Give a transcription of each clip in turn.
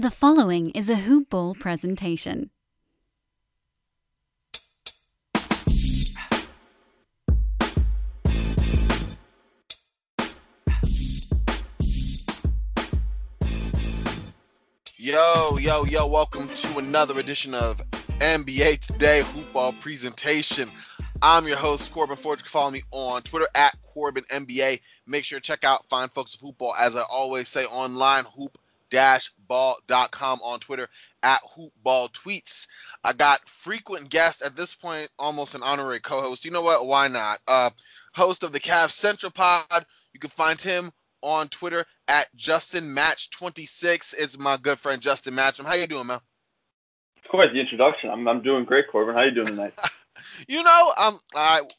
The following is a Hoop Ball presentation. Yo, welcome to another edition of NBA Today Hoop Ball presentation. I'm your host, Corbin Ford. You can follow me on Twitter at CorbinNBA. Make sure to check out Fine Folks of Hoop Ball, as I always say, online, hoop-ball.com, on Twitter at hoopballtweets. I got frequent guests at this point, almost an honorary co-host. You know what? Why not? Host of the Cavs Central Pod. You can find him on Twitter at Justin Match 26. It's my good friend Justin Matcham. How you doing, man? It's quite the introduction. I'm doing great, Corbin. How you doing tonight? You know,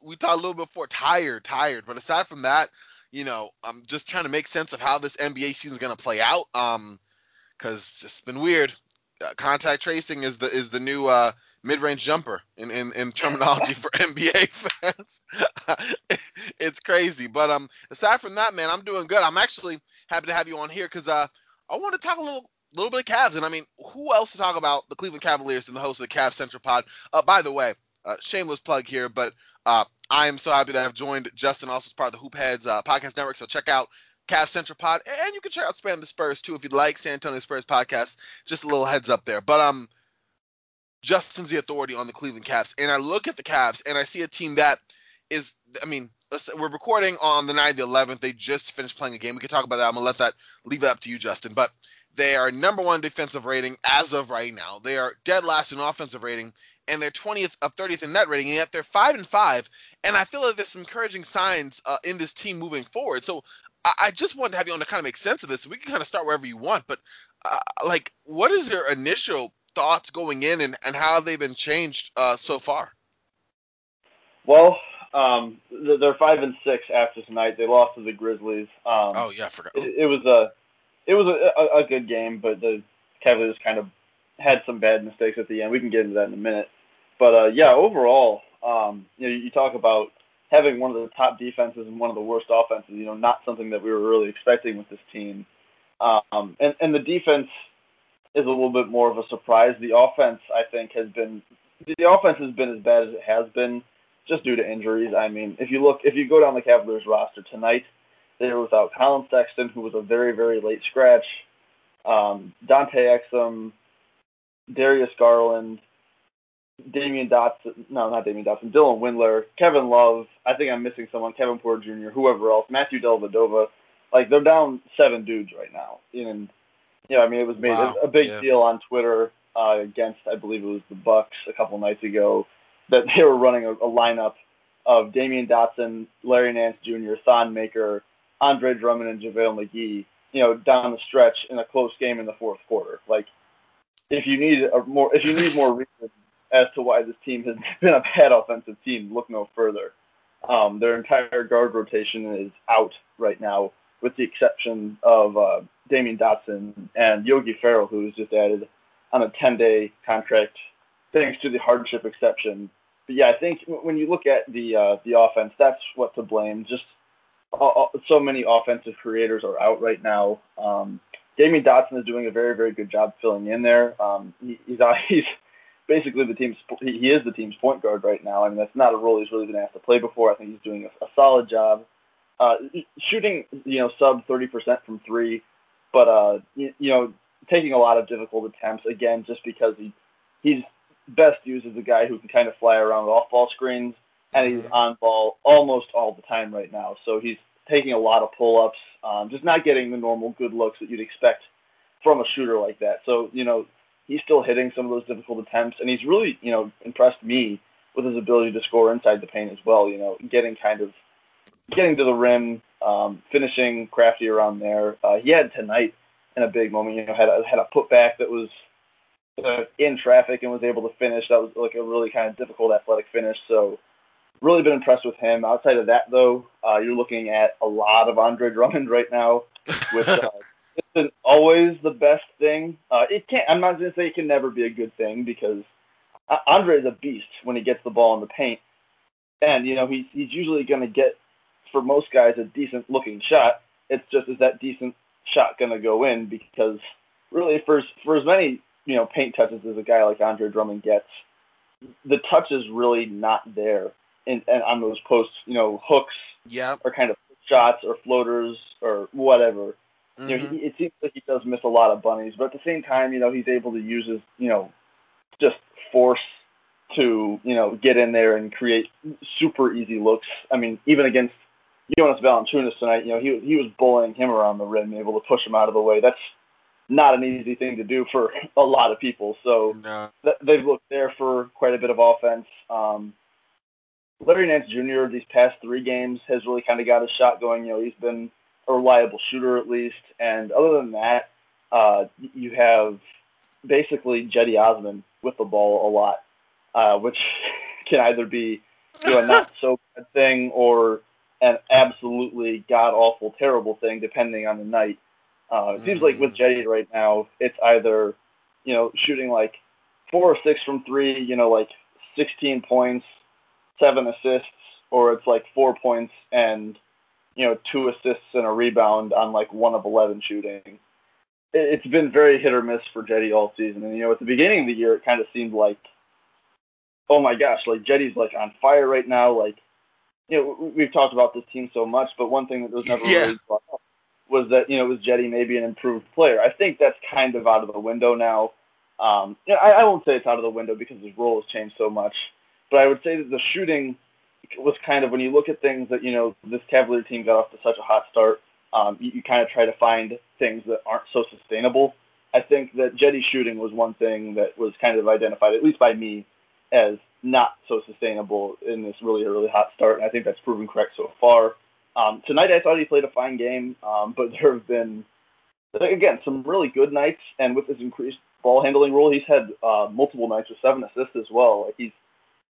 we talked a little bit before, tired. But aside from that, you know, I'm just trying to make sense of how this NBA season is going to play out. Because it's been weird. Contact tracing is the new mid-range jumper in terminology for NBA fans. It's crazy. But aside from that, man, I'm doing good. I'm actually happy to have you on here because I want to talk a little bit of Cavs. And, I mean, who else to talk about the Cleveland Cavaliers than the host of the Cavs Central Pod? By the way, shameless plug here, but I am so happy to have joined Justin, also as part of the Hoop Heads Podcast Network. So check out Cavs Central Pod, and you can check out Spam the Spurs too if you'd like, San Antonio Spurs podcast. Just a little heads up there. But Justin's the authority on the Cleveland Cavs, and I look at the Cavs and I see a team that is, I mean, we're recording on the night of the 11th. They just finished playing a game. We can talk about that. I'm gonna leave it up to you, Justin. But they are number one defensive rating as of right now. They are dead last in offensive rating, and they're 20th of 30th in net rating, and yet they're 5-5. And I feel like there's some encouraging signs in this team moving forward. So I just wanted to have you on to kind of make sense of this. We can kind of start wherever you want, but what is your initial thoughts going in, and how have they been changed so far? Well, they're 5-6 after tonight. They lost to the Grizzlies. I forgot. It was a good game, but the Cavaliers kind of had some bad mistakes at the end. We can get into that in a minute. But, overall, you talk about having one of the top defenses and one of the worst offenses, you know, not something that we were really expecting with this team. And the defense is a little bit more of a surprise. The offense has been as bad as it has been just due to injuries. I mean, if you go down the Cavaliers roster tonight, they were without Collin Sexton, who was a very, very late scratch, Dante Exum, Darius Garland, Dylan Windler, Kevin Love, I think I'm missing someone, Kevin Porter Jr., whoever else, Matthew Dellavedova. Like, they're down 7 dudes right now. And, you know, I mean, it was made a big deal on Twitter against, I believe it was the Bucks a couple nights ago, that they were running a lineup of Damyean Dotson, Larry Nance Jr., Thon Maker, Andre Drummond, and JaVale McGee, you know, down the stretch in a close game in the fourth quarter. Like, if you need more reason as to why this team has been a bad offensive team, look no further. Their entire guard rotation is out right now, with the exception of Damyean Dotson and Yogi Ferrell, who was just added on a 10-day contract thanks to the hardship exception. But yeah, I think when you look at the offense, that's what to blame. Just so many offensive creators are out right now. Damyean Dotson is doing a very, very good job filling in there. He's basically he is the team's point guard right now. I mean, that's not a role he's really been asked to play before. I think he's doing a solid job, shooting, you know, sub 30% from three, but taking a lot of difficult attempts, again, just because he's best used as a guy who can kind of fly around off ball screens, and he's on ball almost all the time right now. So he's taking a lot of pull-ups, just not getting the normal good looks that you'd expect from a shooter like that. So, you know, he's still hitting some of those difficult attempts, and he's really, you know, impressed me with his ability to score inside the paint as well, you know, getting to the rim, finishing crafty around there. He had tonight in a big moment, you know, had a putback that was in traffic and was able to finish. That was like a really kind of difficult athletic finish. So really been impressed with him. Outside of that, though, you're looking at a lot of Andre Drummond right now, which isn't always the best thing. I'm not going to say it can never be a good thing, because Andre is a beast when he gets the ball in the paint. And, you know, he's usually going to get, for most guys, a decent-looking shot. It's just, is that decent shot going to go in? Because really for as many, you know, paint touches as a guy like Andre Drummond gets, the touch is really not there. And on those posts, you know, hooks or kind of shots or floaters or whatever. Mm-hmm. You know, it seems like he does miss a lot of bunnies, but at the same time, you know, he's able to use his, you know, just force to, you know, get in there and create super easy looks. I mean, even against Jonas Valanciunas tonight, you know, he was bullying him around the rim, able to push him out of the way. That's not an easy thing to do for a lot of people. So they've looked there for quite a bit of offense. Larry Nance Jr. these past three games has really kind of got his shot going. You know, he's been a reliable shooter at least. And other than that, you have basically Jedi Osman with the ball a lot, which can either be, you know, a not so bad thing or an absolutely god awful terrible thing depending on the night. It seems like with Jedi right now, it's either, you know, shooting like 4 or 6 from three, you know, like 16 points, 7 assists, or it's like 4 points and, you know, 2 assists and a rebound on like 1 of 11 shooting. It's been very hit or miss for Jedi all season. And, you know, at the beginning of the year, it kind of seemed like, oh my gosh, like Jedi's like on fire right now. Like, you know, we've talked about this team so much, but one thing that was never really brought up was that, you know, was Jedi maybe an improved player. I think that's kind of out of the window now. You know, I won't say it's out of the window because his role has changed so much, but I would say that the shooting was kind of, when you look at things that, you know, this Cavalier team got off to such a hot start, you kind of try to find things that aren't so sustainable. I think that Jedi's shooting was one thing that was kind of identified, at least by me, as not so sustainable in this really, really hot start, and I think that's proven correct so far. Tonight I thought he played a fine game, but there have been, again, some really good nights, and with his increased ball handling role, he's had multiple nights with 7 assists as well. Like, he's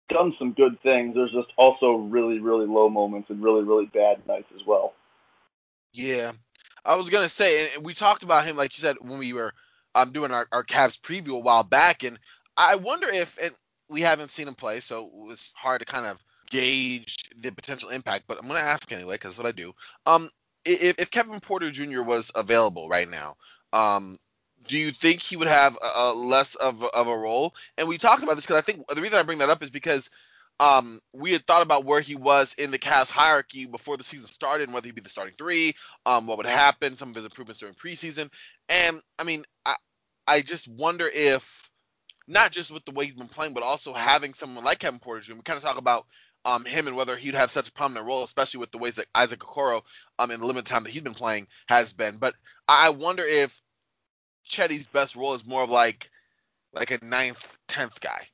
done some good things. There's just also really, really low moments and really, really bad nights as well. Yeah. I was going to say, and we talked about him, like you said, when we were doing our Cavs preview a while back, and I wonder if, and we haven't seen him play, so it was hard to kind of gauge the potential impact, but I'm going to ask anyway, because that's what I do. If Kevin Porter Jr. was available right now, do you think he would have a less of a role? And we talked about this because I think the reason I bring that up is because we had thought about where he was in the Cavs hierarchy before the season started and whether he'd be the starting 3, what would happen, some of his improvements during preseason. And, I mean, I just wonder if, not just with the way he's been playing, but also having someone like Kevin Porter Jr., we kind of talk about him and whether he'd have such a prominent role, especially with the ways that Isaac Okoro, in the limited time that he's been playing, has been. But I wonder if Chetty's best role is more of like a 9th, 10th guy.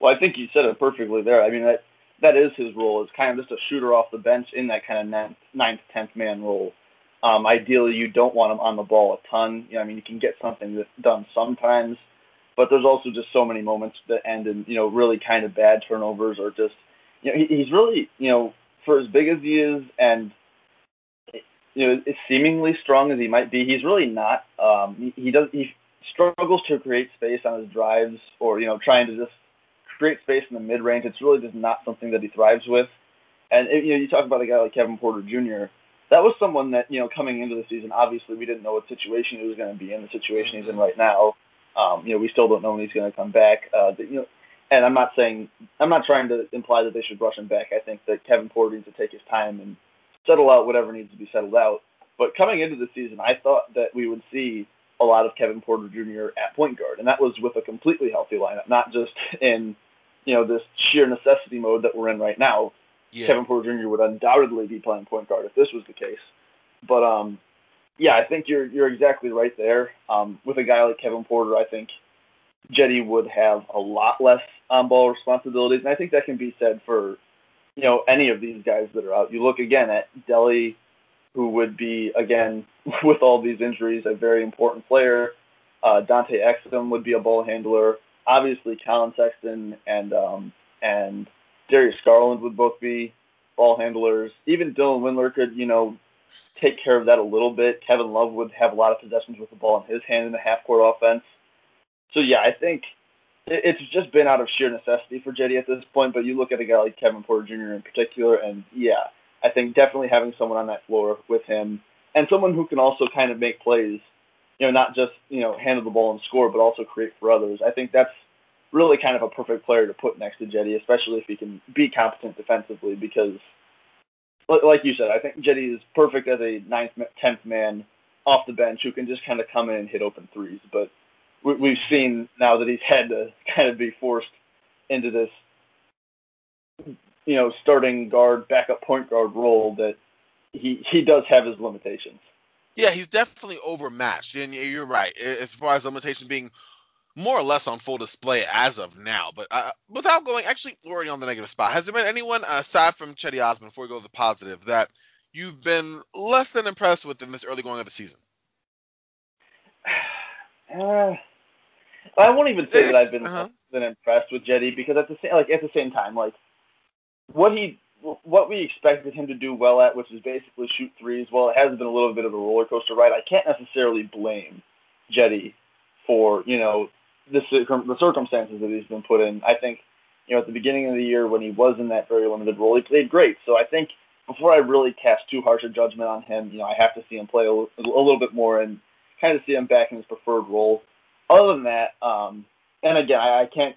Well, I think you said it perfectly there. I mean, that is his role. It's kind of just a shooter off the bench in that kind of 9th, 10th man role. Ideally, you don't want him on the ball a ton. You know, I mean, you can get something that's done sometimes, but there's also just so many moments that end in, you know, really kind of bad turnovers or just, you know, he's really, you know, for as big as he is and, you know, as seemingly strong as he might be, he's really not. He struggles to create space on his drives or, you know, trying to just create space in the mid-range. It's really just not something that he thrives with. And, you know, you talk about a guy like Kevin Porter Jr., that was someone that, you know, coming into the season, obviously we didn't know what situation he was going to be in, the situation he's in right now. You know, we still don't know when he's going to come back. You know, and I'm not trying to imply that they should rush him back. I think that Kevin Porter needs to take his time and settle out whatever needs to be settled out. But coming into the season, I thought that we would see a lot of Kevin Porter Jr. at point guard, and that was with a completely healthy lineup, not just in, you know, this sheer necessity mode that we're in right now. Yeah. Kevin Porter Jr. would undoubtedly be playing point guard if this was the case. But yeah, I think you're exactly right there. With a guy like Kevin Porter, I think Jetty would have a lot less on-ball responsibilities, and I think that can be said for, you know, any of these guys that are out. You look again at Delly, who would be, again, with all these injuries, a very important player. Dante Exum would be a ball handler. Obviously, Collin Sexton and Darius Garland would both be ball handlers. Even Dylan Windler could, you know, take care of that a little bit. Kevin Love would have a lot of possessions with the ball in his hand in the half-court offense. So, yeah, I think it's just been out of sheer necessity for Jetty at this point, but you look at a guy like Kevin Porter Jr. in particular, and, yeah, I think definitely having someone on that floor with him and someone who can also kind of make plays you know, not just, you know, handle the ball and score, but also create for others. I think that's really kind of a perfect player to put next to Jedi, especially if he can be competent defensively, because like you said, I think Jedi is perfect as a 9th, 10th man off the bench who can just kind of come in and hit open threes. But we've seen now that he's had to kind of be forced into this, you know, starting guard, backup point guard role, that he does have his limitations. Yeah, he's definitely overmatched, and you're right, as far as limitation being more or less on full display as of now. But without going, actually, already on the negative spot, has there been anyone, aside from Jedi Osman, before we go to the positive, that you've been less than impressed with in this early going of the season? I won't even say that I've been less than impressed with Jedi, because at the same time, what we expected him to do well at, which is basically shoot threes, well, it has been a little bit of a roller coaster ride. I can't necessarily blame Jedi for, you know, the circumstances that he's been put in. I think, you know, at the beginning of the year when he was in that very limited role, he played great. So I think before I really cast too harsh a judgment on him, you know, I have to see him play a little bit more and kind of see him back in his preferred role. Other than that, and again, I can't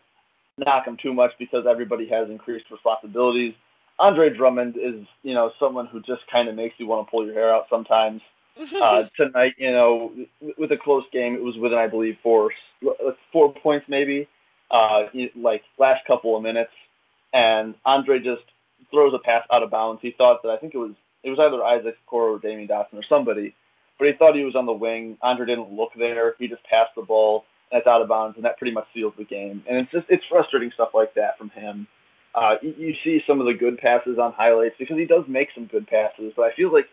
knock him too much because everybody has increased responsibilities. Andre Drummond is, you know, someone who just kind of makes you want to pull your hair out sometimes. Tonight, you know, with a close game, it was within, I believe, four points maybe, last couple of minutes. And Andre just throws a pass out of bounds. He thought that, I think it was either Isaac Okoro or Damyean Dotson or somebody, but he thought he was on the wing. Andre didn't look there. He just passed the ball, and it's out of bounds, and that pretty much seals the game. And it's frustrating stuff like that from him. You see some of the good passes on highlights because he does make some good passes, but I feel like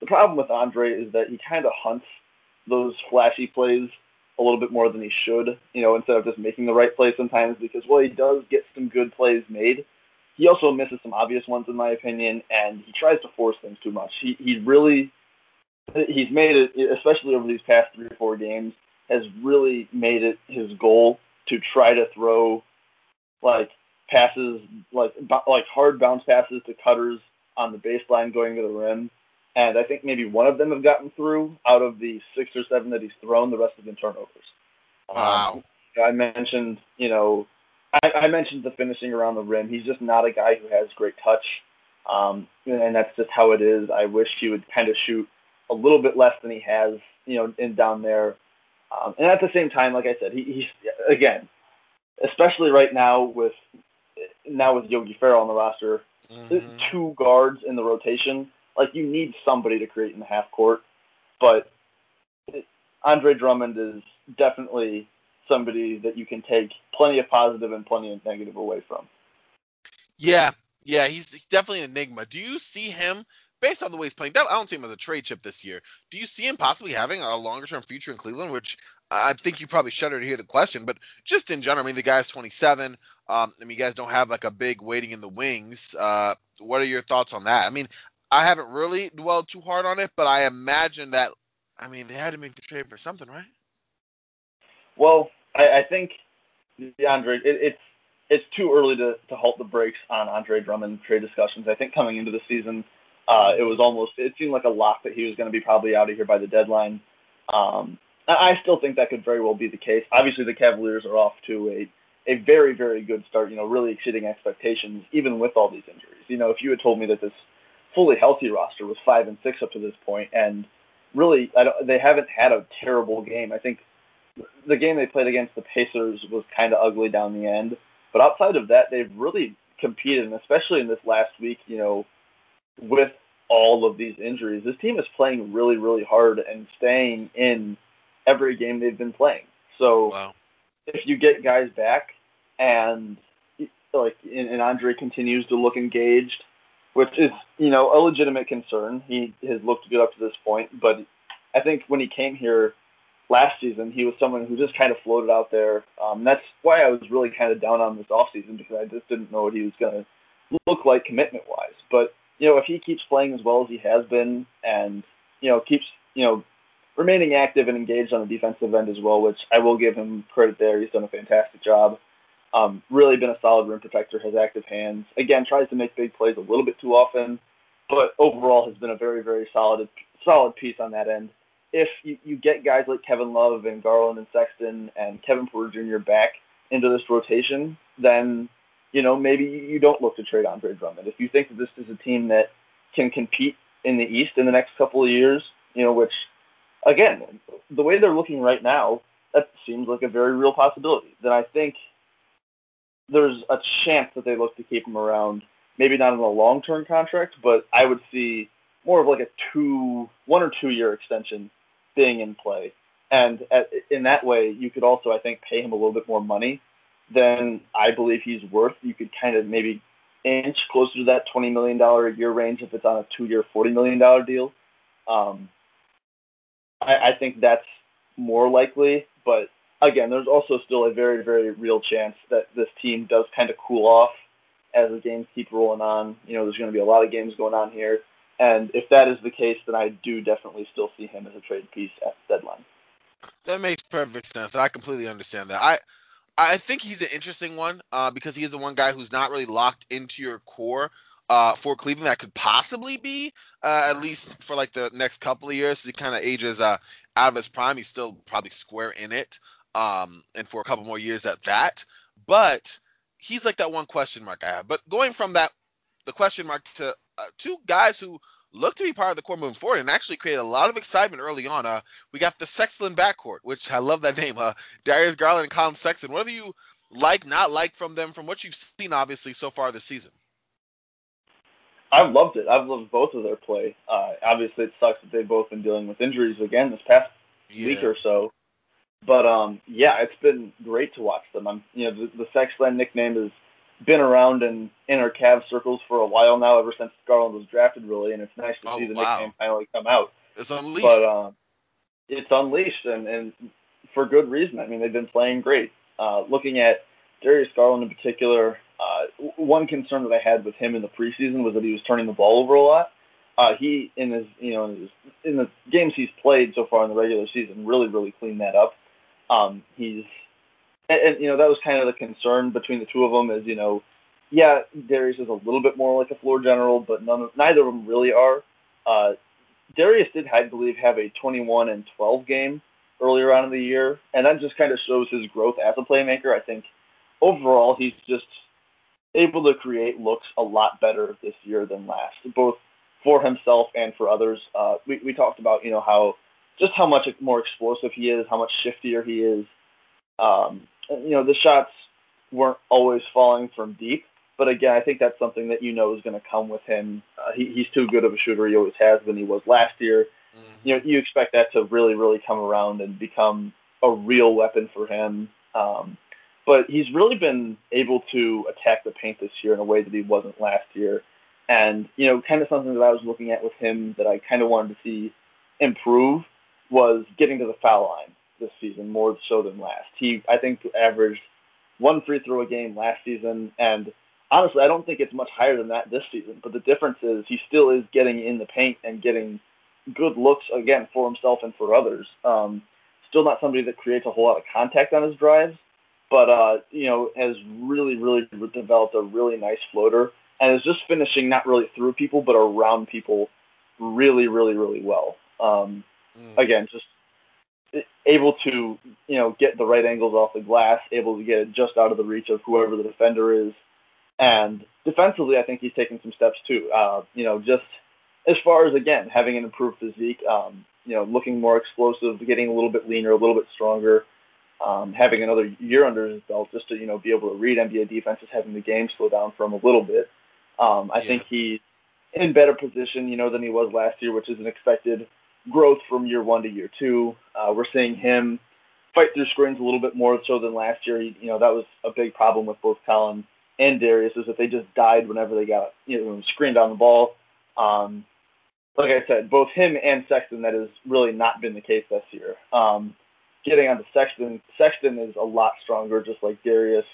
the problem with Andre is that he kind of hunts those flashy plays a little bit more than he should, you know, instead of just making the right play sometimes, because while he does get some good plays made, he also misses some obvious ones, in my opinion, and he tries to force things too much. He's made it, especially over these past 3 or 4 games, has really made it his goal to try to throw, passes, like hard bounce passes to cutters on the baseline going to the rim. And I think maybe one of them have gotten through out of the 6 or 7 that he's thrown. The rest have been turnovers. Wow. I mentioned the finishing around the rim. He's just not a guy who has great touch. And that's just how it is. I wish he would kind of shoot a little bit less than he has, you know, in down there. And at the same time, like I said, he's again, especially right now with Yogi Ferrell on the roster, mm-hmm. 2 guards in the rotation. Like, you need somebody to create in the half court, but Andre Drummond is definitely somebody that you can take plenty of positive and plenty of negative away from. Yeah, he's definitely an enigma. Do you see him, based on the way he's playing, I don't see him as a trade chip this year, do you see him possibly having a longer-term future in Cleveland, which I think you probably shudder to hear the question, but just in general, I mean, the guy's 27. You guys don't have, a big waiting in the wings. What are your thoughts on that? I mean, I haven't really dwelled too hard on it, but I imagine that, they had to make the trade for something, right? Well, I think, DeAndre, it's too early to halt the brakes on Andre Drummond trade discussions. I think coming into the season, it seemed like a lock that he was going to be probably out of here by the deadline. I still think that could very well be the case. Obviously, the Cavaliers are off to a very, very good start, you know, really exceeding expectations, even with all these injuries. You know, if you had told me that this fully healthy roster was 5 and 6 up to this point, and really they haven't had a terrible game. I think the game they played against the Pacers was kind of ugly down the end, but outside of that, they've really competed, and especially in this last week, you know, with all of these injuries, this team is playing really, really hard and staying in every game they've been playing. So wow. If you get guys back and Andre continues to look engaged, which is, you know, a legitimate concern. He has looked good up to this point, but I think when he came here last season, he was someone who just kind of floated out there. That's why I was really kind of down on this offseason, because I just didn't know what he was going to look like commitment-wise. But, you know, if he keeps playing as well as he has been and, you know, keeps, you know, remaining active and engaged on the defensive end as well, which I will give him credit there. He's done a fantastic job. Really been a solid rim protector, has active hands. Again, tries to make big plays a little bit too often, but overall has been a very, very solid piece on that end. if you get guys like Kevin Love and Garland and Sexton and Kevin Porter Jr. back into this rotation, then, you know, maybe you don't look to trade Andre Drummond. If you think that this is a team that can compete in the East in the next couple of years, you know, which, again, the way they're looking right now, that seems like a very real possibility. Then I think there's a chance that they look to keep him around, maybe not in a long-term contract, but I would see more of like a 1 or 2 year extension being in play. And in that way, you could also, I think, pay him a little bit more money than I believe he's worth. You could kind of maybe inch closer to that $20 million a year range if it's on a 2 year, $40 million deal. I think that's more likely, but again, there's also still a very, very real chance that this team does kind of cool off as the games keep rolling on. You know, there's going to be a lot of games going on here. And if that is the case, then I do definitely still see him as a trade piece at the deadline. That makes perfect sense. I completely understand that. I think he's an interesting one because he is the one guy who's not really locked into your core for Cleveland that could possibly be, at least for like the next couple of years. He kind of ages out of his prime. He's still probably square in it and for a couple more years at that. But he's like that one question mark I have. But going from that, the question mark to two guys who look to be part of the core moving forward and actually created a lot of excitement early on. We got the Sexton backcourt, which I love that name. Darius Garland and Collin Sexton. What do you like, not like from them, from what you've seen, obviously, so far this season? I've loved it. I've loved both of their play. Obviously, it sucks that they've both been dealing with injuries again this past week or so. But, yeah, it's been great to watch them. You know, the Sexton nickname has been around in inner Cavs circles for a while now, ever since Garland was drafted, really, and it's nice to see the nickname finally come out. It's unleashed. But it's unleashed, and for good reason. I mean, they've been playing great. Looking at Darius Garland in particular, one concern that I had with him in the preseason was that he was turning the ball over a lot. He, in the games he's played so far in the regular season, really, really cleaned that up. And, you know, that was kind of the concern between the two of them is, you know, yeah, Darius is a little bit more like a floor general, but neither of them really are. Darius did, I believe, have a 21-12 game earlier on in the year, and that just kind of shows his growth as a playmaker. I think overall he's just able to create looks a lot better this year than last, both for himself and for others. We talked about, you know, how much more explosive he is, how much shiftier he is. You know, the shots weren't always falling from deep, but again, I think that's something that, you know, is going to come with him. He's too good of a shooter. He always has been. He was last year. Mm-hmm. You know, you expect that to really, really come around and become a real weapon for him. But he's really been able to attack the paint this year in a way that he wasn't last year. And, you know, kind of something that I was looking at with him that I kind of wanted to see improve was getting to the foul line this season more so than last. He, I think, averaged one free throw a game last season, and honestly, I don't think it's much higher than that this season, but the difference is he still is getting in the paint and getting good looks, again, for himself and for others. Still not somebody that creates a whole lot of contact on his drives, but, you know, has really, really developed a really nice floater, and is just finishing not really through people, but around people really, really, really well. Again, just able to, you know, get the right angles off the glass, able to get it just out of the reach of whoever the defender is. And defensively, I think he's taken some steps too. You know, just as far as, again, having an improved physique, you know, looking more explosive, getting a little bit leaner, a little bit stronger, having another year under his belt just to, you know, be able to read NBA defenses, having the game slow down for him a little bit. I think he's in better position, you know, than he was last year, which is an expected growth from year one to year two. We're seeing him fight through screens a little bit more so than last year. You know, that was a big problem with both Collin and Darius, is that they just died whenever they got, you know, screened on the ball. Like I said, both him and Sexton, that has really not been the case this year. Getting onto Sexton, Sexton is a lot stronger, just like Darius.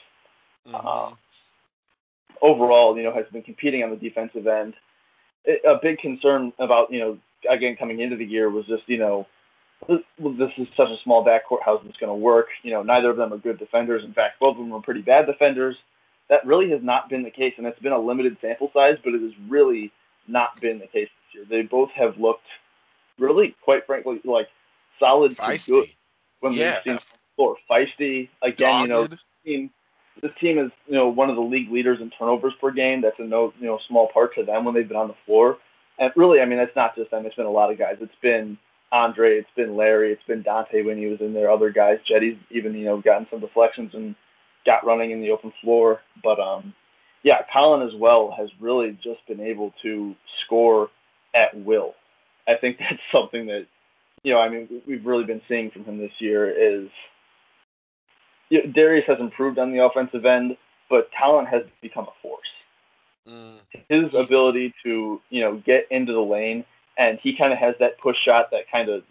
Overall, you know, has been competing on the defensive end. A big concern about, you know, again, coming into the year was just, you know, this is such a small backcourt. How's this going to work? You know, neither of them are good defenders. In fact, both of them are pretty bad defenders. That really has not been the case, and it's been a limited sample size, but it has really not been the case this year. They both have looked really, quite frankly, like solid to good when we've seen before. Feisty. Again, dogged. This team is, one of the league leaders in turnovers per game. That's in no, small part to them when they've been on the floor. And really, it's not just them. It's been a lot of guys. It's been Andre. It's been Larry. It's been Dante when he was in there. Other guys. Jetty's even, gotten some deflections and got running in the open floor. But, Collin as well has really just been able to score at will. I think that's something that, we've really been seeing from him this year is Darius has improved on the offensive end, but Collin has become a force. His ability to, get into the lane, and he kind of has that push shot that kind of,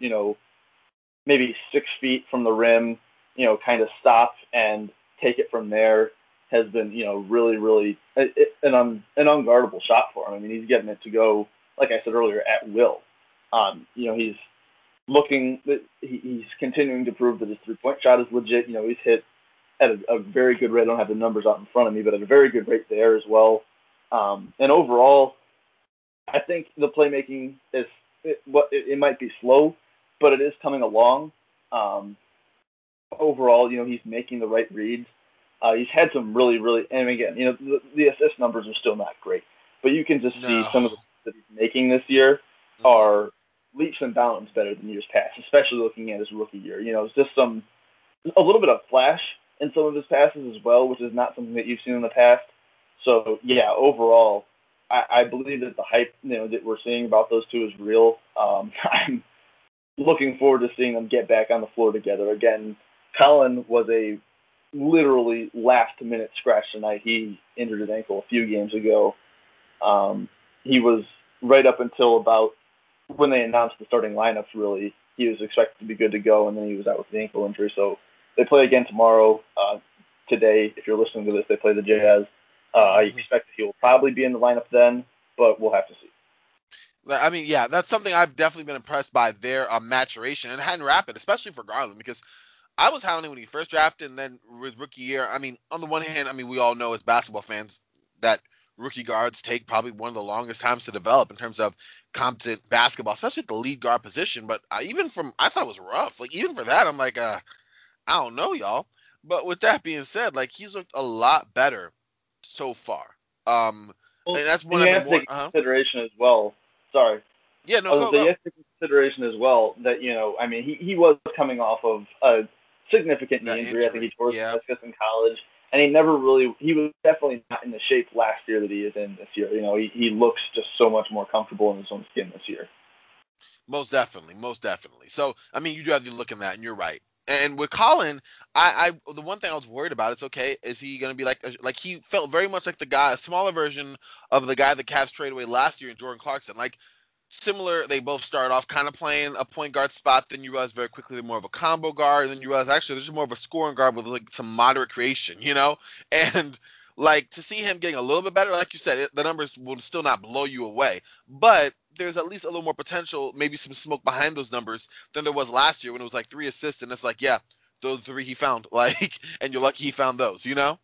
maybe 6 feet from the rim, kind of stop and take it from there has been, really, really an unguardable shot for him. He's getting it to go, like I said earlier, at will. He's looking, he's continuing to prove that his three-point shot is legit. He's hit at a very good rate. I don't have the numbers out in front of me, but at a very good rate there as well. And overall, I think the playmaking is it might be slow, but it is coming along. Overall, he's making the right reads. He's had some really, really, and again, the assist numbers are still not great, but you can just see some of the that he's making this year are leaps and bounds better than years past, especially looking at his rookie year. It's just a little bit of flash in some of his passes as well, which is not something that you've seen in the past. So, overall, I believe that the hype, that we're seeing about those two is real. I'm looking forward to seeing them get back on the floor together. Again, Collin was a literally last-minute scratch tonight. He injured his ankle a few games ago. He was right up until about when they announced the starting lineups, really. He was expected to be good to go, and then he was out with the ankle injury. So they play again tomorrow. Today, if you're listening to this, they play the Jazz. I expect that he will probably be in the lineup then, but we'll have to see. That's something I've definitely been impressed by, their maturation and rapid, especially for Garland, because I was hounding when he first drafted and then with rookie year. On the one hand, we all know as basketball fans that rookie guards take probably one of the longest times to develop in terms of competent basketball, especially at the lead guard position. But I thought it was rough. Even for that, I'm like, I don't know, y'all. But with that being said, he's looked a lot better so far. And that's one of the more consideration as well. Sorry. Yeah, no. You have to take consideration as well that he was coming off of a significant knee injury. I think he tore his meniscus in college, and he was definitely not in the shape last year that he is in this year. He looks just so much more comfortable in his own skin this year. Most definitely. So you do have to look at that, and you're right. And with Collin, I the one thing I was worried about is, is he going to be like he felt very much like the guy, a smaller version of the guy the Cavs traded away last year in Jordan Clarkson. Similar, they both start off kind of playing a point guard spot, then you realize very quickly they're more of a combo guard, and then you realize actually there's more of a scoring guard with some moderate creation, And to see him getting a little bit better, like you said, the numbers will still not blow you away, but there's at least a little more potential, maybe some smoke behind those numbers than there was last year when it was 3 assists, and it's those 3 he found, and you're lucky he found those, Yeah,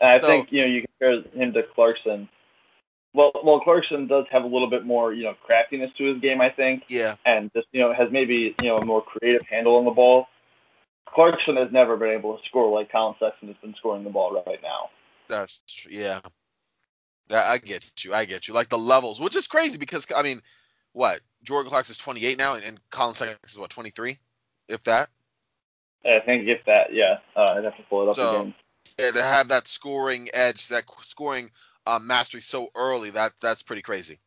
and I think, you compare him to Clarkson. Well, Clarkson does have a little bit more, craftiness to his game, I think. Yeah. And just, has maybe, a more creative handle on the ball. Clarkson has never been able to score like Collin Sexton has been scoring the ball right now. That's true, yeah. I get you. The levels, which is crazy because, what? Jordan Clarkson is 28 now, and Collin Sexton is, 23? If that? I think if that, yeah. I'd have to pull it up again. Yeah, to have that scoring edge, that scoring mastery so early, that's pretty crazy.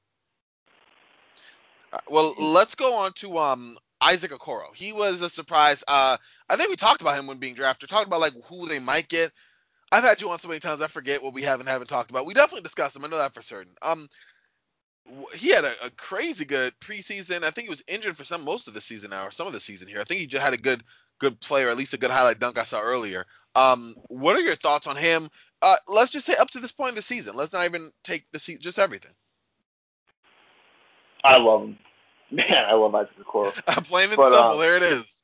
Well, let's go on to Isaac Okoro. He was a surprise. I think we talked about him when being drafted. Talked about who they might get. I've had you on so many times, I forget what we haven't talked about. We definitely discussed him. I know that for certain. He had a crazy good preseason. I think he was injured for most of the season now, or some of the season here. I think he just had a good play, or at least a good highlight dunk I saw earlier. What are your thoughts on him? Let's just say up to this point in the season. Let's not even take the season, just everything. I love him. Man, I love Isaac Okoro. Plain and simple. There it is.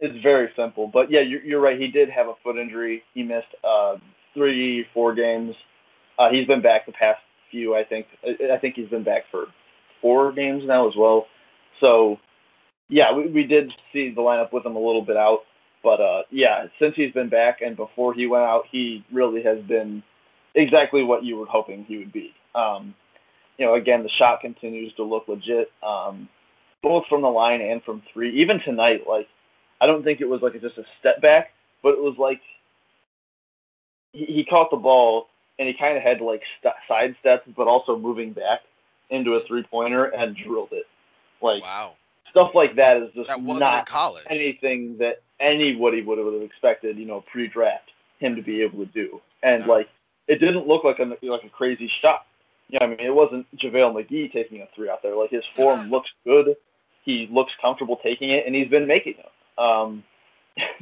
It's very simple, but yeah, you're right. He did have a foot injury. He missed 3-4 games. He's been back the past few. I think he's been back for 4 games now as well. So Yeah, we did see the lineup with him a little bit out. But, yeah, since he's been back and before he went out, he really has been exactly what you were hoping he would be. You know, again, the shot continues to look legit, both from the line and from three. Even tonight, like, I don't think it was like just a step back, but it was like he caught the ball and he kind of had like side steps, but also moving back into a three-pointer and drilled it. Like, wow. Stuff like that is just not anything that anybody would have expected, you know, pre-draft him to be able to do. And, like, it didn't look like a crazy shot. You know, I mean, it wasn't JaVale McGee taking a three out there. Like, his form looks good. He looks comfortable taking it, and he's been making them.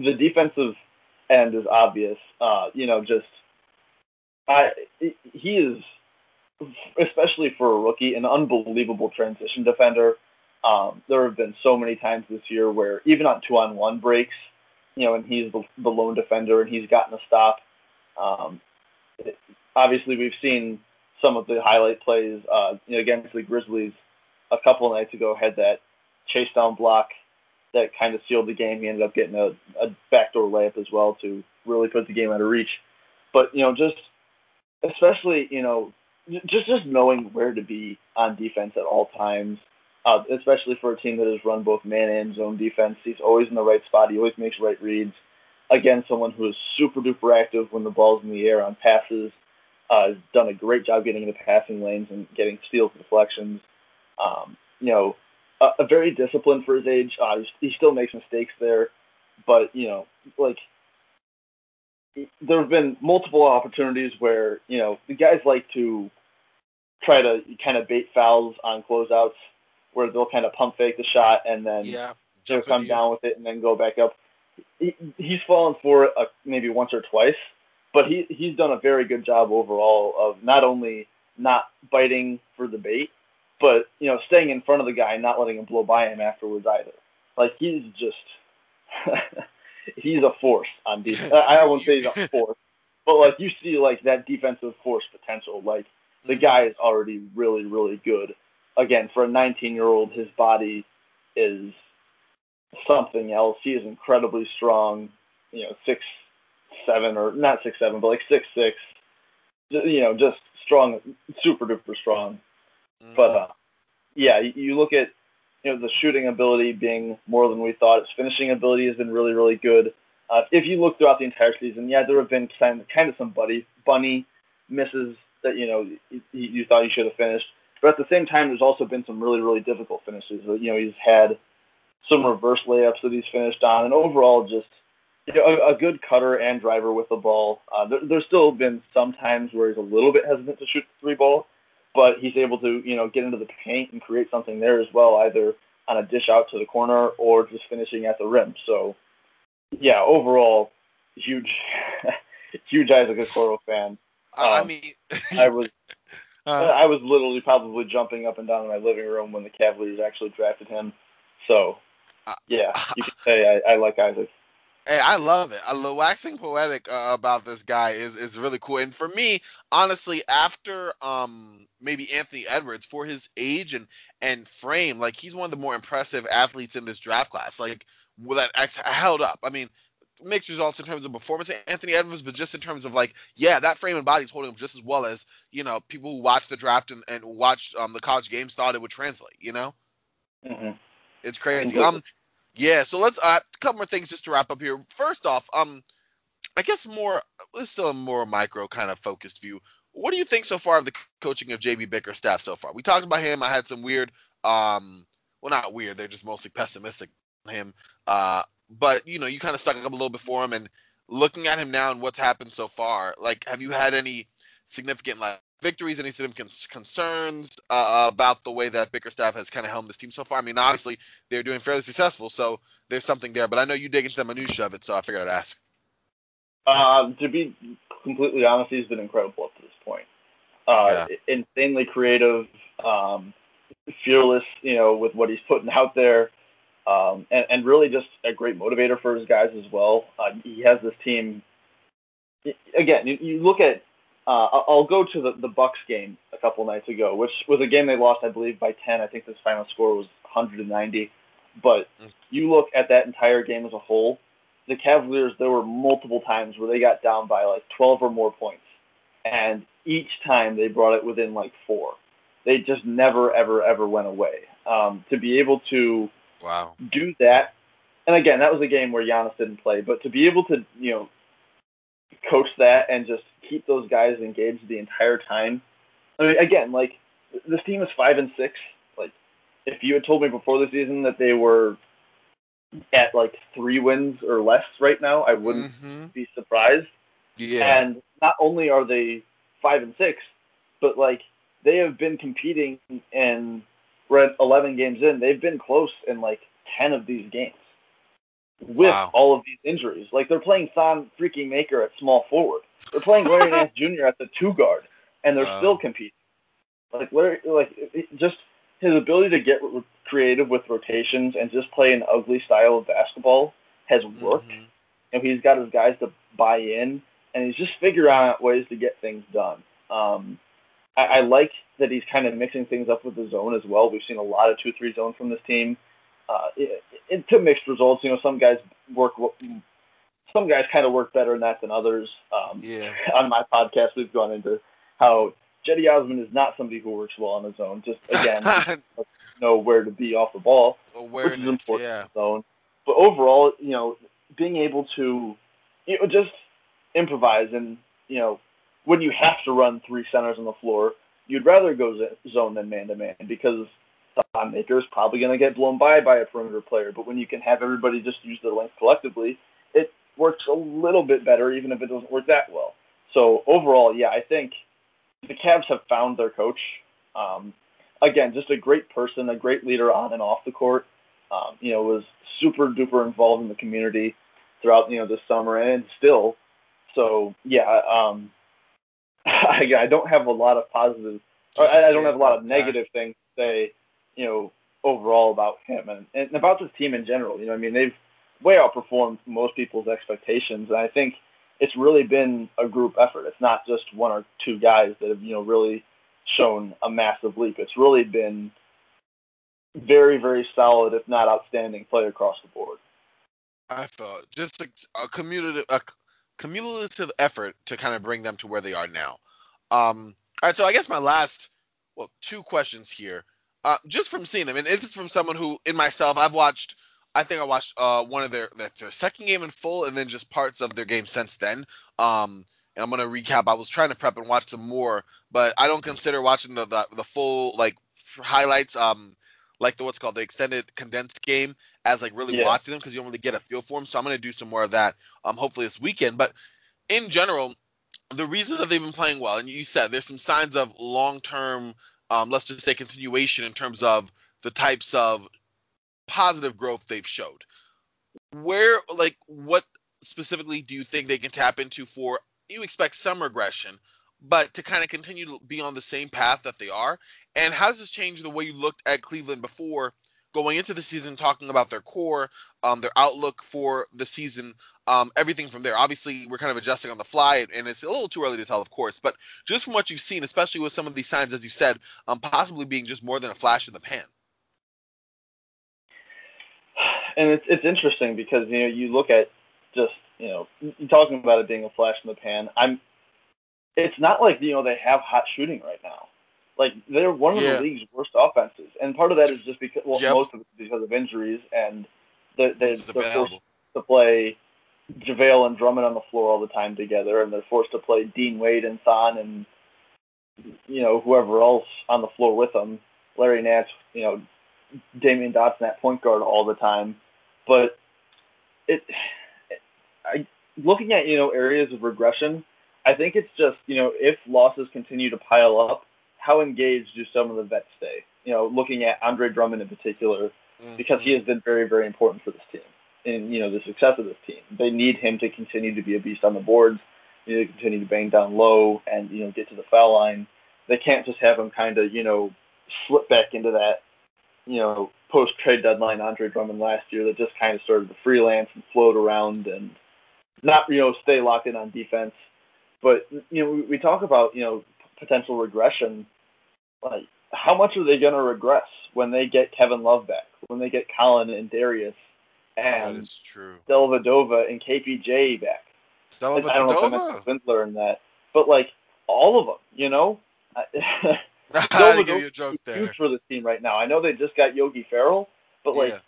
The defensive end is obvious. You know, just he is, especially for a rookie, an unbelievable transition defender. There have been so many times this year where even on 2-on-1 breaks, you know, and he's the lone defender and he's gotten a stop. Obviously, we've seen some of the highlight plays you know, against the Grizzlies a couple of nights ago, had that chase down block that kind of sealed the game. He ended up getting a backdoor layup as well to really put the game out of reach. But, you know, just especially, you know, just knowing where to be on defense at all times. Especially for a team that has run both man and zone defense. He's always in the right spot. He always makes right reads. Again, someone who is super-duper active when the ball's in the air on passes. Has done a great job getting into passing lanes and getting steals and deflections. You know, a very disciplined for his age. He still makes mistakes there. But, you know, like, there have been multiple opportunities where, you know, the guys like to try to kind of bait fouls on closeouts, where they'll kind of pump fake the shot and then they'll come down with it and then go back up. He's fallen for it maybe once or twice, but he's done a very good job overall of not only not biting for the bait, but, you know, staying in front of the guy and not letting him blow by him afterwards either. Like, he's just – he's a force on defense. I won't say he's a force, but, like, you see, like, that defensive force potential. Like, the guy is already really, really good. Again, for a 19-year-old, his body is something else. He is incredibly strong, you know, 6'7", or not 6'7", but like 6'6", you know, just strong, super-duper strong. But, yeah, you look at, you know, the shooting ability being more than we thought. His finishing ability has been really, really good. If you look throughout the entire season, yeah, there have been kind of some bunny misses that, you know, you thought you should have finished. But at the same time, there's also been some really, really difficult finishes. You know, he's had some reverse layups that he's finished on, and overall just, you know, a good cutter and driver with the ball. There's still been some times where he's a little bit hesitant to shoot the three ball, but he's able to, you know, get into the paint and create something there as well, either on a dish out to the corner or just finishing at the rim. So, yeah, overall, huge Isaac Okoro fan. I mean, I was literally probably jumping up and down in my living room when the Cavaliers actually drafted him. So, yeah, you could say I like Isaac. Hey, I love it. Waxing poetic about this guy is really cool. And for me, honestly, after maybe Anthony Edwards, for his age and frame, like, he's one of the more impressive athletes in this draft class. Like, that held up. I mean, mixed results in terms of performance Anthony Edwards, but just in terms of, like, yeah, that frame and body is holding him just as well as, you know, people who watched the draft and watched the college games thought it would translate, you know? Mm-hmm. It's crazy. Yeah, so let's a couple more things just to wrap up here. First off, I guess it's still a more micro kind of focused view. What do you think so far of the coaching of J. B. Bickerstaff so far? We talked about him. I had some weird well, not weird. They're just mostly pessimistic on him. But, you know, you kind of stuck up a little bit for him, and looking at him now and what's happened so far, like, have you had any significant, like, victories, any significant concerns about the way that Bickerstaff has kind of helmed this team so far? I mean, obviously, they're doing fairly successful, so there's something there, but I know you dig into the minutiae of it, so I figured I'd ask. To be completely honest, he's been incredible up to this point. Insanely creative, fearless, you know, with what he's putting out there. And really just a great motivator for his guys as well. He has this team. Again, you look at I'll go to the Bucks game a couple nights ago, which was a game they lost, I believe, by 10. I think this final score was 190. But you look at that entire game as a whole, the Cavaliers, there were multiple times where they got down by like 12 or more points. And each time they brought it within like 4. They just never, ever, ever went away. To be able to do that, and again, that was a game where Giannis didn't play, but to be able to, you know, coach that and just keep those guys engaged the entire time. I mean, again, like, this team is 5-6. Like, if you had told me before the season that they were at like 3 wins or less right now, I wouldn't be surprised. Yeah. And not only are they 5-6, but like they have been competing, and we're at 11 games in. They've been close in like 10 of these games with all of these injuries. Like, they're playing Thon freaking Maker at small forward. They're playing Larry Nance Jr. at the 2 guard, and they're still competing. Like, Larry, like just his ability to get creative with rotations and just play an ugly style of basketball has worked. You know, he's got his guys to buy in, and he's just figuring out ways to get things done. I like that he's kind of mixing things up with the zone as well. We've seen a lot of 2-3 zone from this team. To mixed results, you know, some guys kind of work better in that than others. On my podcast, we've gone into how Jedi Osman is not somebody who works well on his own. Just, again, know where to be off the ball, which is important in the zone. But overall, you know, being able to, you know, just improvise and, you know, when you have to run 3 centers on the floor, you'd rather go zone than man-to-man, because Thon Maker is probably going to get blown by a perimeter player. But when you can have everybody just use their length collectively, it works a little bit better, even if it doesn't work that well. So overall, yeah, I think the Cavs have found their coach. Again, just a great person, a great leader on and off the court. You know, was super duper involved in the community throughout, you know, this summer and still. So yeah, I don't have a lot of positive, or I don't have a lot of negative things to say, you know, overall about him and about this team in general. You know, I mean, they've way outperformed most people's expectations, and I think it's really been a group effort. It's not just 1 or 2 guys that have, you know, really shown a massive leap. It's really been very, very solid, if not outstanding, play across the board. I thought just a cumulative effort to kind of bring them to where they are now. All right, so I guess my last, 2 questions here. Just from seeing them, and this is from someone who, in myself, I watched one of their second game in full and then just parts of their game since then. And I'm going to recap. I was trying to prep and watch some more, but I don't consider watching the full, like, highlights, like the extended condensed game as, like, really watching them, because you don't really get a feel for them. So I'm going to do some more of that hopefully this weekend. But in general, the reason that they've been playing well, and you said there's some signs of long-term, let's just say continuation in terms of the types of positive growth they've showed. Where, like, what specifically do you think they can tap into for, you expect some regression, but to kind of continue to be on the same path that they are? And how does this change the way you looked at Cleveland before going into the season, talking about their core, their outlook for the season, everything from there? Obviously, we're kind of adjusting on the fly, and it's a little too early to tell, of course, but just from what you've seen, especially with some of these signs, as you said, possibly being just more than a flash in the pan. And it's interesting because, you know, you look at just, you know, talking about it being a flash in the pan. It's not like, you know, they have hot shooting right now. Like, they're one of the league's worst offenses, and part of that is just because most of it is because of injuries, and they're forced to play JaVale and Drummond on the floor all the time together, and they're forced to play Dean Wade and Thon and, you know, whoever else on the floor with them, Larry Nance, you know, Damyean Dotson at point guard all the time. But looking at, you know, areas of regression, I think it's just, you know, if losses continue to pile up, how engaged do some of the vets stay? You know, looking at Andre Drummond in particular, because he has been very, very important for this team and, you know, the success of this team. They need him to continue to be a beast on the boards, you know, continue to bang down low and, you know, get to the foul line. They can't just have him kind of, you know, slip back into that, you know, post-trade deadline Andre Drummond last year that just kind of started to freelance and float around and not, you know, stay locked in on defense. But, you know, we talk about, you know, potential regression. Like, how much are they going to regress when they get Kevin Love back? when they get Collin and Darius and Dellavedova and KPJ back. Dellavedova. I don't know if I mentioned Windler in that, but like all of them, you know. Dellavedova is huge for this team right now. I know they just got Yogi Ferrell, but like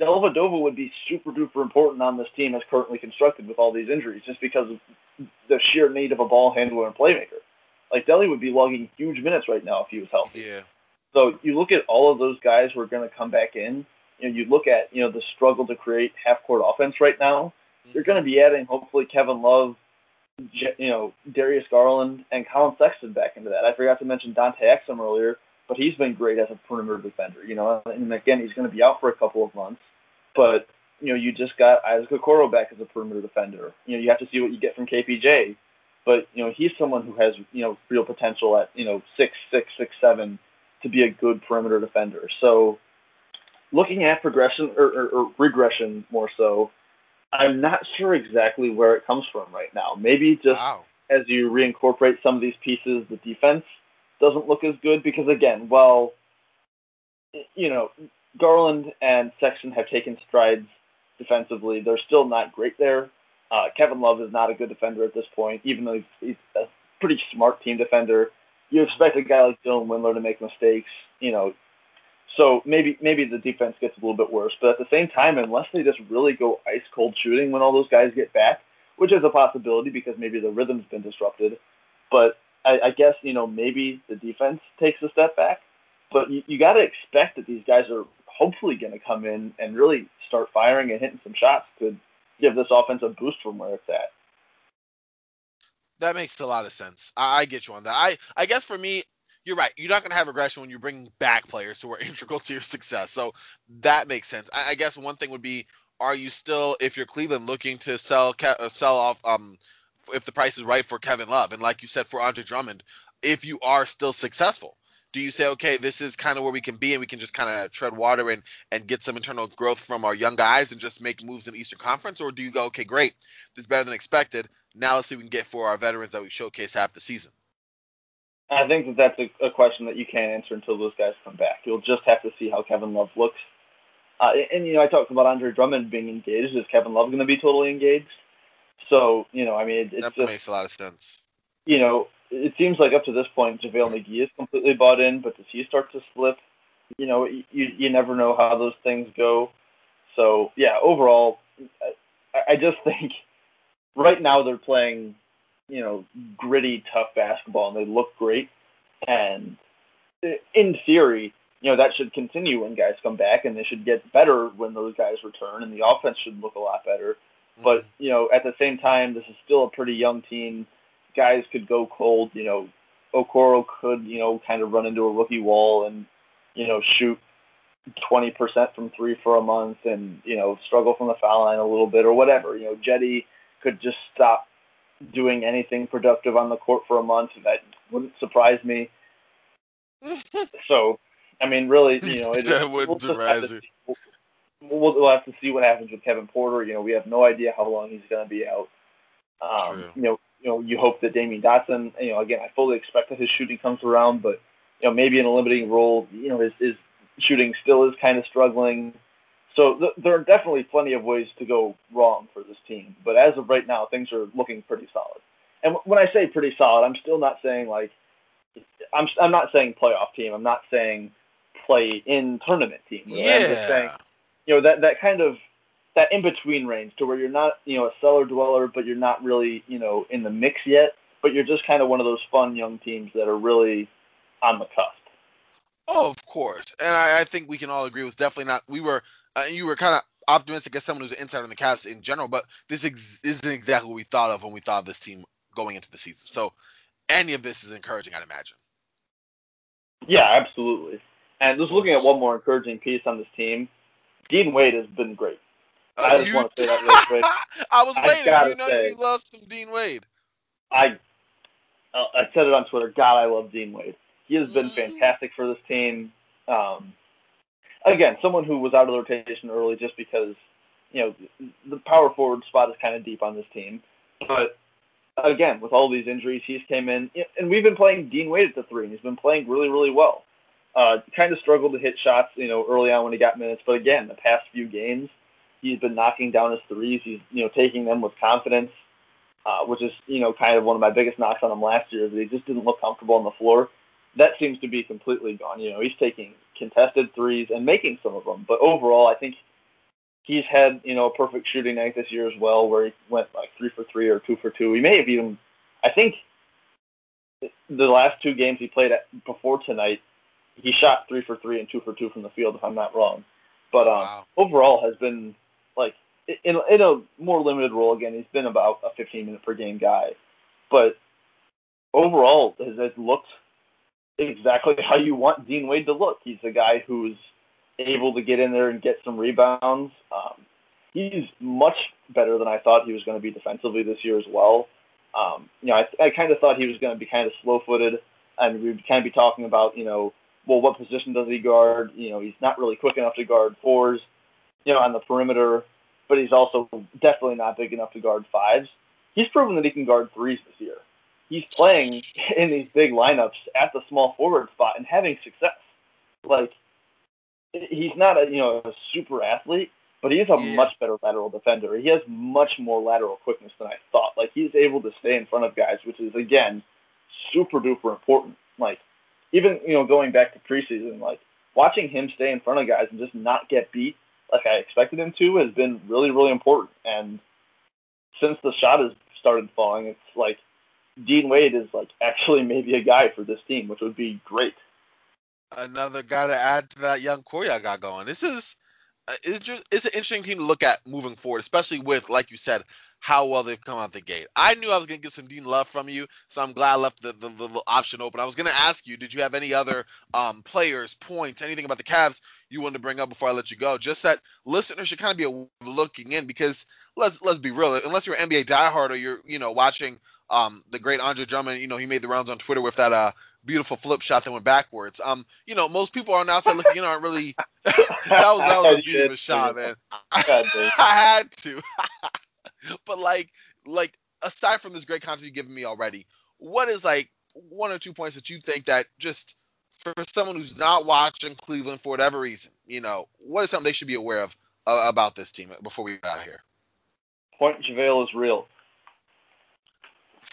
Dellavedova would be super duper important on this team as currently constructed with all these injuries, just because of the sheer need of a ball handler and playmaker. Like Delly would be logging huge minutes right now if he was healthy. Yeah. So you look at all of those guys who are going to come back in, and you look at, you know, the struggle to create half-court offense right now. You're going to be adding, hopefully, Kevin Love, you know, Darius Garland, and Collin Sexton back into that. I forgot to mention Dante Exum earlier, but he's been great as a perimeter defender, you know. And, again, he's going to be out for a couple of months. But, you know, you just got Isaac Okoro back as a perimeter defender. You know, you have to see what you get from KPJ. But, you know, he's someone who has, you know, real potential at, you know, 6'6", 6'7", to be a good perimeter defender. So looking at progression or regression more so, I'm not sure exactly where it comes from right now. Maybe just as you reincorporate some of these pieces, the defense doesn't look as good because, again, while, you know, Garland and Sexton have taken strides defensively, they're still not great there. Kevin Love is not a good defender at this point, even though he's a pretty smart team defender. You expect a guy like Dylan Windler to make mistakes, you know. So maybe the defense gets a little bit worse. But at the same time, unless they just really go ice-cold shooting when all those guys get back, which is a possibility because maybe the rhythm's been disrupted. But I guess, you know, maybe the defense takes a step back. But you got to expect that these guys are hopefully going to come in and really start firing and hitting some shots to give this offense a boost from where it's at. That makes a lot of sense. I get you on that. I guess for me, you're right. You're not going to have regression when you're bringing back players who are integral to your success. So that makes sense. I guess one thing would be, are you still, if you're Cleveland, looking to sell off if the price is right for Kevin Love? And like you said, for Andre Drummond, if you are still successful, do you say, okay, this is kind of where we can be and we can just kind of tread water and get some internal growth from our young guys and just make moves in the Eastern Conference? Or do you go, okay, great, this is better than expected. Now let's see what we can get for our veterans that we showcased half the season. I think that that's a question that you can't answer until those guys come back. You'll just have to see how Kevin Love looks. And, you know, I talked about Andre Drummond being engaged. Is Kevin Love going to be totally engaged? So, you know, I mean, that makes a lot of sense. You know, it seems like up to this point, JaVale McGee is completely bought in, but does he start to slip? You know, you never know how those things go. So, yeah, overall, I just think right now they're playing, you know, gritty, tough basketball, and they look great. And in theory, you know, that should continue when guys come back, and they should get better when those guys return, and the offense should look a lot better. But, you know, at the same time, this is still a pretty young team. Guys could go cold, you know, Okoro could, you know, kind of run into a rookie wall and, you know, shoot 20% from three for a month and, you know, struggle from the foul line a little bit or whatever. You know, Jedi could just stop doing anything productive on the court for a month. That wouldn't surprise me. So, I mean, really, you know, we'll have to see what happens with Kevin Porter. You know, we have no idea how long he's going to be out. You know, you hope that Damyean Dotson, you know, again, I fully expect that his shooting comes around, but, you know, maybe in a limiting role, you know, his shooting still is kind of struggling. So there are definitely plenty of ways to go wrong for this team. But as of right now, things are looking pretty solid. And when I say pretty solid, I'm still not saying, like, I'm not saying playoff team. I'm not saying play-in tournament team. Really. Yeah. I'm just saying, you know, that kind of, that in-between range to where you're not, you know, a cellar dweller, but you're not really, you know, in the mix yet, but you're just kind of one of those fun young teams that are really on the cusp. Oh, of course. And I think we can all agree with definitely not – we were you were kind of optimistic as someone who's an insider on the Cavs in general, but this isn't exactly what we thought of when we thought of this team going into the season. So any of this is encouraging, I'd imagine. Yeah, absolutely. And just looking at one more encouraging piece on this team, Dean Wade has been great. I just want to say that real quick. I was waiting. You know you love some Dean Wade. I said it on Twitter. God, I love Dean Wade. He has been fantastic for this team. Again, someone who was out of the rotation early just because, you know, the power forward spot is kind of deep on this team. But, again, with all these injuries, he's came in. And we've been playing Dean Wade at the three, and he's been playing really, really well. Kind of struggled to hit shots, early on when he got minutes. But again, the past few games, he's been knocking down his threes. He's, taking them with confidence, which is, kind of one of my biggest knocks on him last year, is that he just didn't look comfortable on the floor. That seems to be completely gone. He's taking contested threes and making some of them. But overall, I think he's had, a perfect shooting night this year as well, where he went like 3 for 3 or 2 for 2. He may have even, I think, the last two games he played before tonight, he shot 3 for 3 and 2 for 2 from the field, if I'm not wrong. But wow. Overall has been, like, in a more limited role, again, he's been about a 15-minute per game guy. But overall, has looked exactly how you want Dean Wade to look. He's a guy who's able to get in there and get some rebounds. He's much better than I thought he was going to be defensively this year as well. I kind of thought he was going to be kind of slow-footed, and we'd kind of be talking about, well, what position does he guard? He's not really quick enough to guard fours, on the perimeter, but he's also definitely not big enough to guard fives. He's proven that he can guard threes this year. He's playing in these big lineups at the small forward spot and having success. Like, he's not a, a super athlete, but he's a much better lateral defender. He has much more lateral quickness than I thought. Like, he's able to stay in front of guys, which is, again, super duper important. Like, even, going back to preseason, like, watching him stay in front of guys and just not get beat like I expected him to has been really, really important. And since the shot has started falling, it's like Dean Wade is, like, actually maybe a guy for this team, which would be great. Another guy to add to that young core I got going. This is it's an interesting team to look at moving forward, especially with, like you said, how well they've come out the gate. I knew I was going to get some Dean Love from you, so I'm glad I left the option open. I was going to ask you, did you have any other players, points, anything about the Cavs you wanted to bring up before I let you go? Just that listeners should kind of be looking in, because let's be real, unless you're an NBA diehard or you're, watching the great Andre Drummond, he made the rounds on Twitter with that beautiful flip shot that went backwards. Most people on the outside looking in aren't really – that was a beautiful shot, man. I had to. But, like aside from this great content you've given me already, what is, like, 1 or 2 points that you think that just for someone who's not watching Cleveland for whatever reason, what is something they should be aware of about this team before we get out of here? Point JaVale is real.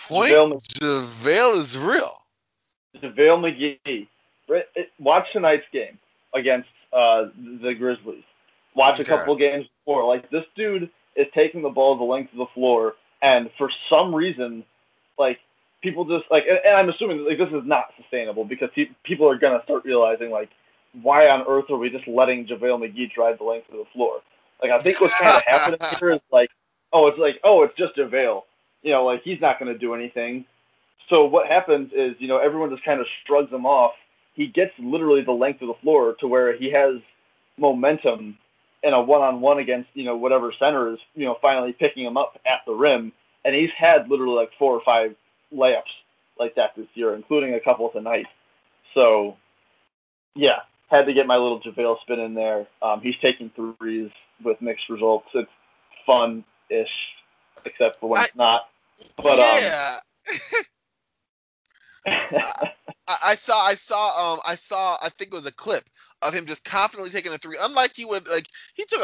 Point JaVale is real. JaVale McGee. Watch tonight's game against the Grizzlies. Watch a couple games before. Like, this dude is taking the ball the length of the floor, and for some reason, like, people just, like, and I'm assuming, like, this is not sustainable, because people are going to start realizing, like, why on earth are we just letting JaVale McGee drive the length of the floor? Like, I think what's kind of happening here is, like, it's just JaVale. Like, he's not going to do anything. So what happens is, everyone just kind of shrugs him off. He gets literally the length of the floor to where he has momentum in a one-on-one against, whatever center is, finally picking him up at the rim. And he's had literally like 4 or 5 layups like that this year, including a couple tonight. So, yeah, had to get my little JaVale spin in there. He's taking threes with mixed results. It's fun-ish, except for when it's not. But, I saw. I think it was a clip of him just confidently taking a three. Unlike he would, like, he took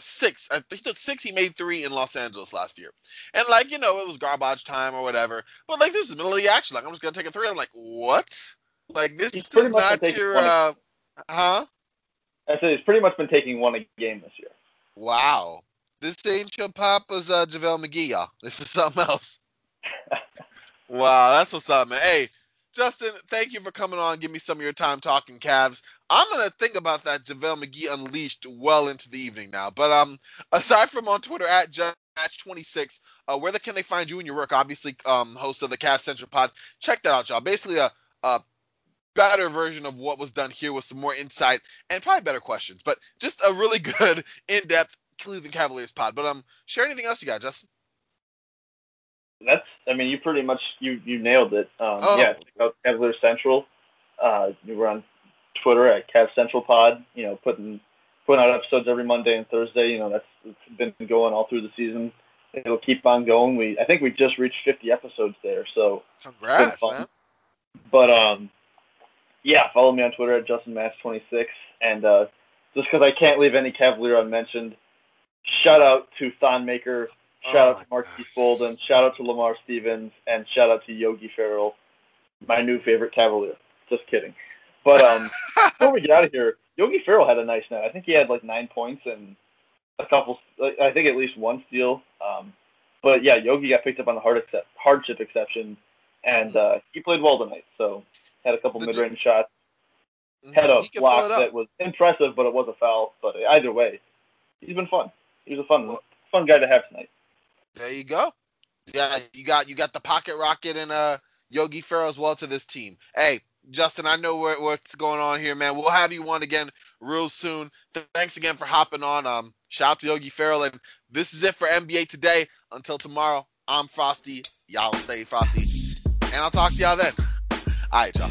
six. He took 6. He made 3 in Los Angeles last year, and it was garbage time or whatever. But this is the middle of the action. Like, I'm just gonna take a three. I'm like, what? Like, this is not your huh? I said he's pretty much been taking 1 a game this year. Wow, this ain't your papa's JaVale McGee, y'all. This is something else. Wow, that's what's up, man. Hey, Justin, thank you for coming on. Give me some of your time talking Cavs. I'm going to think about that JaVale McGee Unleashed well into the evening now. But aside from on Twitter, at Match26, where can they find you and your work? Obviously, host of the Cavs Central Pod. Check that out, y'all. Basically a better version of what was done here with some more insight and probably better questions. But just a really good, in-depth Cleveland Cavaliers pod. But share anything else you got, Justin. You pretty much you nailed it. Yeah, check out Cavalier Central. We're on Twitter at Cavs Central Pod. Putting out episodes every Monday and Thursday. That's been going all through the season. It'll keep on going. I think we just reached 50 episodes there. So congrats, man. But Yeah, follow me on Twitter at JustinMatch26. And just because I can't leave any Cavalier unmentioned, shout out to Thon Maker, shout out to Marques Bolden, shout out to Lamar Stevens, and shout out to Yogi Ferrell, my new favorite Cavalier. Just kidding. But before we get out of here, Yogi Ferrell had a nice night. I think he had like 9 points and a couple, I think at least one steal. But yeah, Yogi got picked up on the hardship exception, and he played well tonight. So had a couple mid-range shots, had a block that was impressive, but it was a foul. But either way, he's been fun. He was a fun guy to have tonight. There you go. Yeah, you got the pocket rocket and Yogi Ferrell as well to this team. Hey, Justin, I know what's going on here, man. We'll have you on again real soon. Thanks again for hopping on. Shout out to Yogi Ferrell. And this is it for NBA Today. Until tomorrow, I'm Frosty. Y'all stay frosty. And I'll talk to y'all then. All right, y'all.